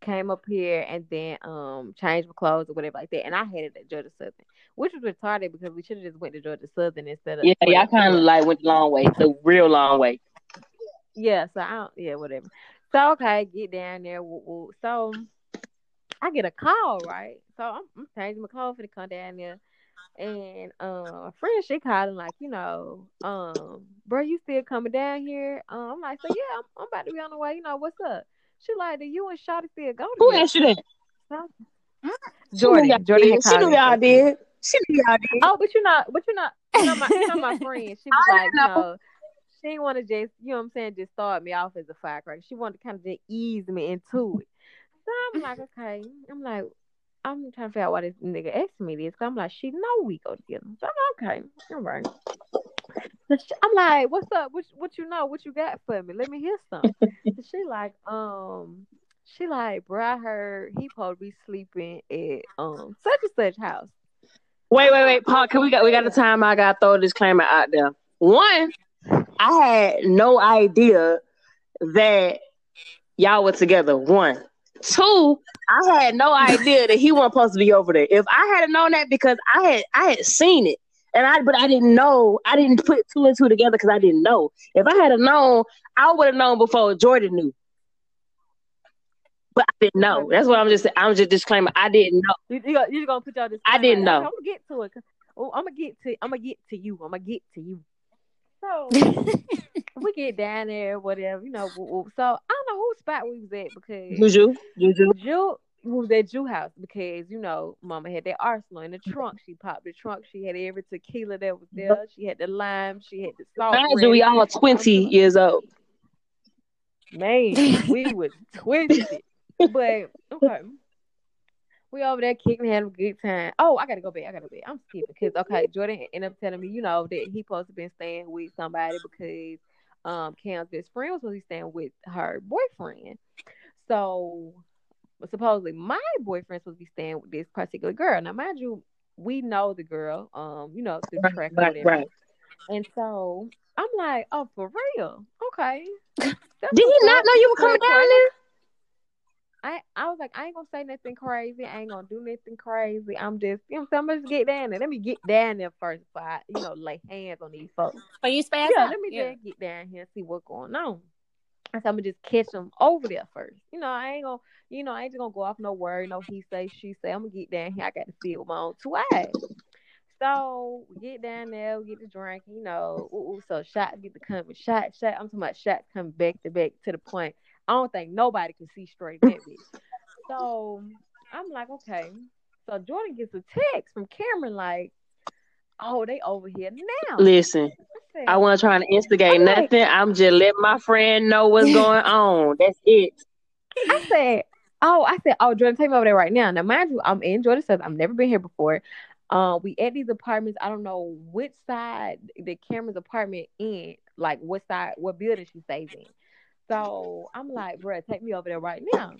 came up here and then um, changed my clothes or whatever like that, and I headed at Georgia Southern, which was retarded because we should have just went to Georgia Southern instead of... Yeah, y'all kind of like went the long way, the real long way. Yeah, so I don't... Yeah, whatever. So, okay, get down there. Woo, woo. So, I get a call, right? So I'm, I'm changing my clothes for the come down there. And um, a friend, she called him like, you know, um, bro, you still coming down here? Um, I'm like, so yeah, I'm, I'm about to be on the way. You know, what's up? She like, do you and Shawty still go to Who asked you that? Huh? Jordan. Jordan had called. She knew y'all did. She knew y'all did. Oh, but you're not, but you're not, you know, my, you know, my friend, she was like, know. you know, she didn't want to just, you know what I'm saying, just start me off as a firecracker. She wanted to kind of just ease me into it. So I'm like, okay. I'm like, I'm trying to figure out why this nigga asked me this. So I'm like, she know we go together. So I'm like, okay, all right. So she, I'm like, what's up? What, what you know? What you got for me? Let me hear something. So she like, um, she like, bro, I heard he probably be sleeping at um such and such house. Wait, wait, wait, Paul. Can we got we got the time? I gotta throw a disclaimer out there. One, I had no idea that y'all were together. One. Two, I had no idea that he wasn't supposed to be over there. If I had known that, because I had I had seen it, and I but I didn't know. I didn't put two and two together because I didn't know. If I had known, I would have known before Jordan knew. But I didn't know. That's what I'm just I'm just disclaiming. I didn't know. You, you, you're gonna put y'all disclaimer. I didn't know. I'm gonna get to it. Oh, I'm gonna get to. I'm gonna get to you. I'm gonna get to you. So we get down there, whatever, you know. Whoop, whoop. So I don't know whose spot we was at because Juju, Juju, Ju was at Ju house because you know Mama had that arsenal in the trunk. She popped the trunk. She had every tequila that was there. She had the lime. She had the salt. Imagine we all twenty years old. Man, we was twenty. But okay, we over there kicking, having a good time. Oh, I gotta go back. I gotta go back. I'm skipping because okay, Jordan ended up telling me, you know, that he supposed to been staying with somebody because um Cam's best friend was supposed to be staying with her boyfriend. So supposedly my boyfriend's supposed to be staying with this particular girl. Now, mind you, we know the girl, um, you know, through track right, right, right. And so I'm like, oh, for real? Okay. Did he not know you were coming down there? I, I was like, I ain't gonna say nothing crazy. I ain't gonna do nothing crazy. I'm just, you know, so I'm gonna just get down there. Let me get down there first before I, you know, lay hands on these folks. But you spaz yeah, up. Let me yeah. just get down here and see what's going on. So I'm gonna just catch them over there first. You know, I ain't gonna, you know, I ain't just gonna go off no word, no he say, she say. I'm gonna get down here. I got to see it with my own two eyes. So we get down there, we get to drink, you know. Ooh, ooh, so shots get to come, shot, shot. I'm talking about shots coming back to back to the point. I don't think nobody can see straight that bitch. So I'm like, okay. So Jordan gets a text from Cameron like, oh, they over here now. Listen, I, said, I wasn't trying to instigate I'm nothing. Like, I'm just letting my friend know what's going on. That's it. I said, oh, I said, oh, Jordan, take me over there right now. Now, mind you, I'm in Jordan's house. I've never been here before. Uh, we at these apartments. I don't know which side the Cameron's apartment in, like what side, what building she stays in. So I'm like, bruh, take me over there right now.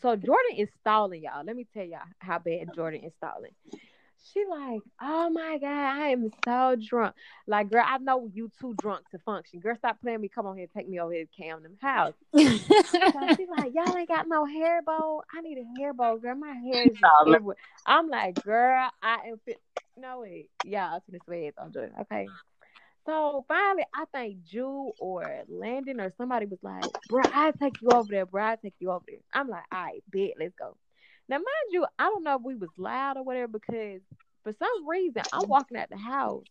So Jordan is stalling, y'all. Let me tell y'all how bad Jordan is stalling. She like, oh my God, I am so drunk. Like, girl, I know you too drunk to function. Girl, stop playing me. Come on here, take me over here to Camden's house. So she's like, y'all ain't got no hair bowl. I need a hair bowl, girl. My hair is everywhere. I'm like, girl, I am fit. No way. Y'all, to the on Jordan. Okay. So finally, I think Ju or Landon or somebody was like, bro, I'll take you over there, bro, I'll take you over there. I'm like, all right, bet, let's go. Now, mind you, I don't know if we was loud or whatever because for some reason, I'm walking out the house.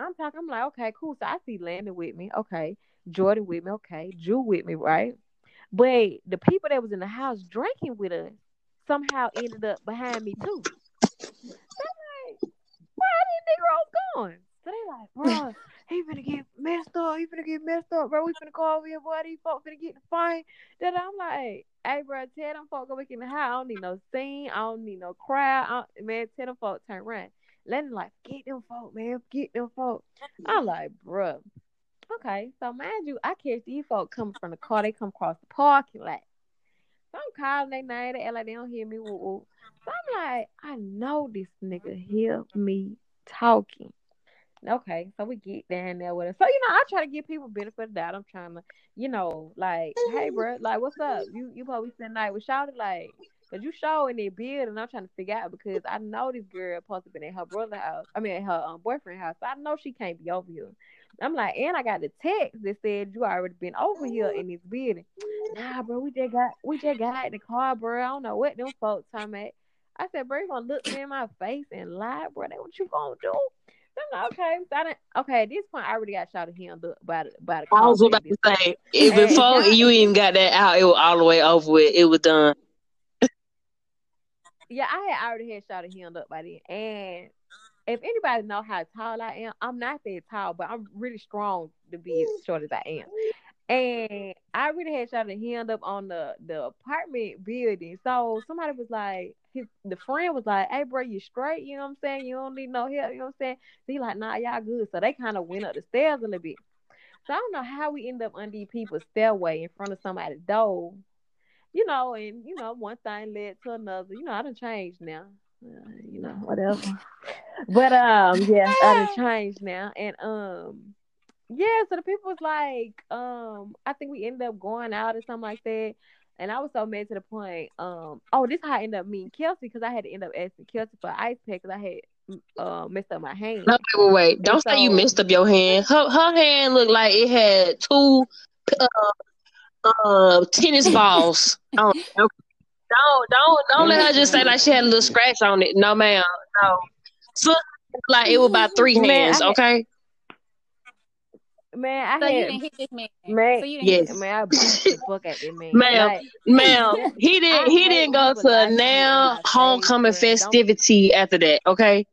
I'm talking, I'm like, okay, cool. So I see Landon with me, okay, Jordan with me, okay, Ju with me, right? But the people that was in the house drinking with us somehow ended up behind me too. So I'm like, where are these niggas going? So they like, bro, he finna get messed up. He finna get messed up, bro. We finna call over here, boy. These folks finna get in the fight. Then I'm like, hey, bro, tell them folks go back in the house. I don't need no scene. I don't need no crowd. Man, tell them folks turn around. Landon like, get them folks, man. Get them folks. I'm like, bro. Okay, so mind you, I catch these folks coming from the car. They come across the parking lot. So I'm calling their name. They act like they don't hear me. Woo woo. So I'm like, I know this nigga hear me talking. Okay, so we get down there with us. So, you know, I try to give people benefit of the doubt. I'm trying to, you know, like, hey, bro, like, what's up? You you probably spend the night with Shawty, like, Cause you showing their beard, and I'm trying to figure out because I know this girl supposed to be in her brother's house. I mean, her um, boyfriend's house. So I know she can't be over here. I'm like, and I got the text that said you already been over here in this building. Nah, bro, we just got we just got out in the car, bro. I don't know what them folks talking about. I said, bro, you gonna look me in my face and lie, bro? That what you gonna do? I'm like, okay, so I didn't, okay. At this point, I already got shot of him by the by the. I was about to say, before you even got that out, it was all the way over with. It was done. Yeah, I had already had shot of him up by then. And if anybody know how tall I am, I'm not that tall, but I'm really strong to be as short as I am. And I really had shot of him up on the, the apartment building. So somebody was like, his the friend was like, hey, bro, you straight? You know what I'm saying? You don't need no help. You know what I'm saying? So he like, nah, y'all good. So they kind of went up the stairs a little bit. So I don't know how we end up on these people's stairway in front of somebody's door. You know, and, you know, one thing led to another. You know, I done changed now. Uh, you know, whatever. But, um, yeah, I done changed now. And, um, yeah, so the people was like, um, I think we ended up going out or something like that. And I was so mad to the point, um, oh, this is how I ended up meeting Kelsey, because I had to end up asking Kelsey for an ice pack because I had uh, messed up my hand. No, wait, wait, wait. Don't so, say you messed up your hand. Her, her hand looked like it had two... Uh, Uh, tennis balls. don't, don't, don't, don't let her just say like she had a little scratch on it. No, ma'am. No. So, like it was about three hands. Man, I okay. Had, man, I so had. You didn't hit this man. Man, so you didn't yes. Hit, man, I beat the fuck at this man. Ma'am, like, ma'am, he didn't. He didn't go to a now homecoming festivity don't... after that. Okay.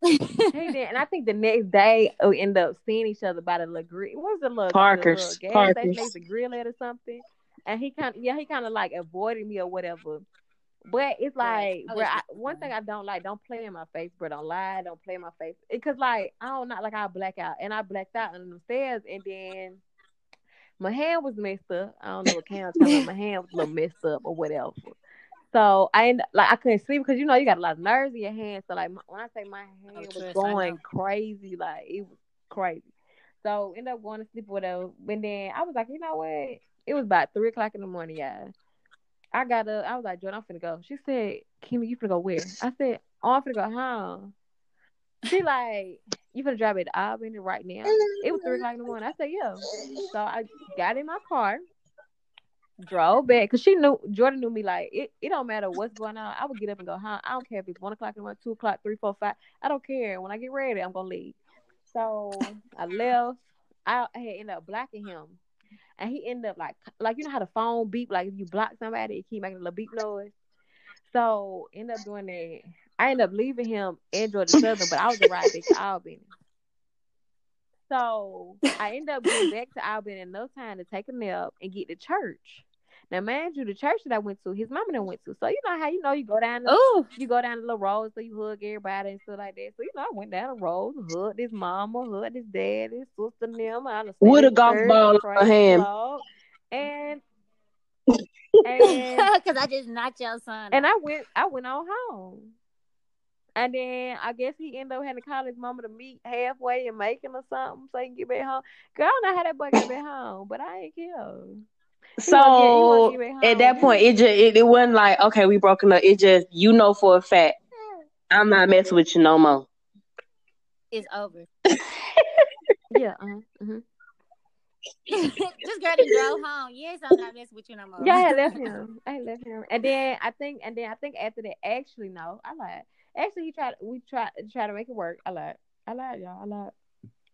And I think the next day we end up seeing each other by the little grill. What's the little Parker's? The little gas station, like the grill at or something. And he kind, of, yeah, he kind of like avoided me or whatever. But it's like, oh, bro, I, one thing I don't like, don't play in my face, bro. Don't lie, don't play in my face. Because like I don't not like I black out, and I blacked out on the stairs, and then my hand was messed up. I don't know what kind of time my hand was a little messed up or whatever. So I end, like I couldn't sleep because you know you got a lot of nerves in your hands. So like my, when I say my hand oh, was true, going crazy, like it was crazy. So end up going to sleep or whatever. And then I was like, you know what? It was about three o'clock in the morning, y'all. I got up. I was like, Jordan, I'm finna go. She said, Kimmy, you finna go where? I said, oh, I'm finna go home. She like, you finna drive me to Albany right now? It was three o'clock in the morning. I said, yeah. So I got in my car. Drove back because she knew Jordan knew me like it, it don't matter what's going on. I would get up and go home. I don't care if it's one o'clock in the morning, two o'clock, three, four, five. I don't care. When I get ready, I'm gonna leave. So I left. I, I had ended up blocking him, and he ended up like like you know how the phone beep, like if you block somebody, it keep making a little beep noise. So end up doing that. I ended up leaving him in Jordan Southern, but I was the right bitch to Albany. So I ended up going back to Albany in no time to take a nap and get to church. Now, mind you, the church that I went to, his mama done went to. So, you know how, you know, you go down the, Ooh. you go down the little road, so you hug everybody and stuff like that. So, you know, I went down the road, hugged his mama, hugged his dad, his sister, and them. I understand. With a golf ball in my hand. And, and, because I just knocked your son. And I went, I went on home. And then I guess he ended up having to call his mama to meet halfway in Macon or something so he can get back home. Girl, I don't know how that boy get back home, but I ain't killed. So get, at that point, it just it, it wasn't like okay, we broken up. It just you know for a fact, I'm not messing with you no more. It's over. yeah. Uh-huh, uh-huh. Just got to go home. Yes, I'm not messing with you no more. Yeah, I left him. I left him. And then I think, and then I think after that, actually no, I lied. Actually, he tried. We tried try to make it work. I lied. I lied, y'all. I lied.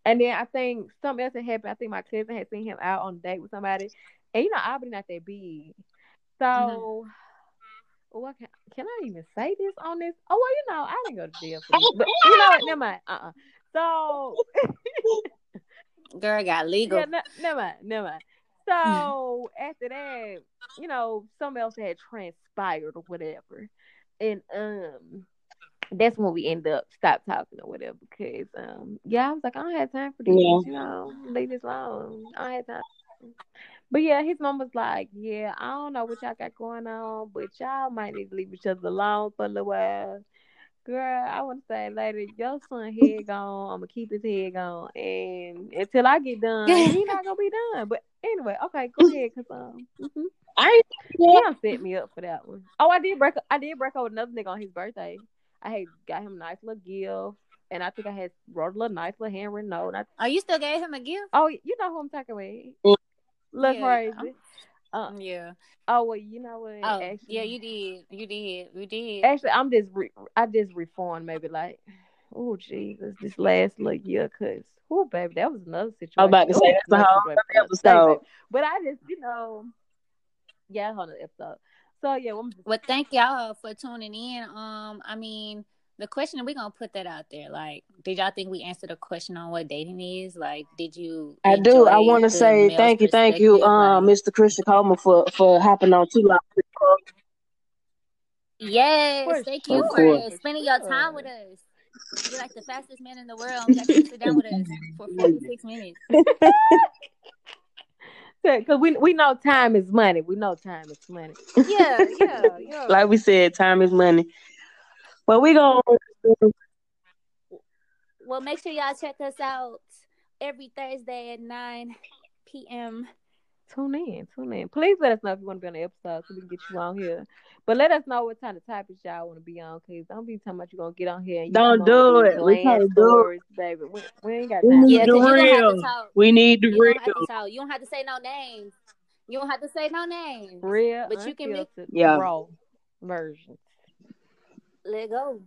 And then I think something else had happened. I think my cousin had seen him out on a date with somebody. And you know, Albany not that big. So, mm-hmm. what can, can I even say this on this? Oh, well, you know, I didn't go to jail for this. But you know what? Never mind. Uh-uh. So. Girl got legal. Yeah, no, never mind. Never mind. So, after that, you know, something else had transpired or whatever. And, um... that's when we end up stop talking or whatever because um yeah I was like I don't have time for this yeah. you know leave this alone I don't have time for this. But yeah his mom was like yeah I don't know what y'all got going on but y'all might need to leave each other alone for a little while Girl, I want to say, lady, your son head gone. I'm going to keep his head gone. And until I get done, he's not going to be done. But anyway, okay, go ahead. Cause, um, mm-hmm. I you done set me up for that one. Oh, I did break up. I did break up with another nigga on his birthday. I had got him a nice little gift. And I think I had wrote a little nice little handwritten note. I, oh, you still gave him a gift? Oh, you know who I'm talking with. Look yeah, crazy. Um, yeah. Oh, well, you know what? Oh, actually, yeah, you did. You did. You did. Actually, I'm just, re- I just reformed maybe like, oh, Jesus, this last little year, because, oh, baby, that was another situation. I'm about to say, that's a whole episode. But I just, you know, yeah, whole episode. So, yeah. Well, just- well, thank y'all for tuning in. Um, I mean, the question, we're going to put that out there. Like, did y'all think we answered a question on what dating is? Like, did you? I do. I want to say thank you. Thank you, um, Mister Christian Coleman, for, for hopping on Two Lives. Yes. Thank you for spending your time with us. You're like the fastest man in the world. You got to sit down with us for forty-six minutes. Because we we know time is money. We know time is money. Yeah, yeah, yeah. Like we said, time is money. Well, we gonna. Well, make sure y'all check us out every Thursday at nine p.m. Tune in, tune in. Please let us know if you want to be on the episode so we can get you on here. But let us know what kind of topics y'all want to be on, because don't be talking about you're gonna get on here. And don't do it. We can't stories, do it, baby. We, we ain't got time. Yeah, the real. We need the real. You don't have to say no names. You don't have to say no names. Real, but you can make yeah. raw version. Let go.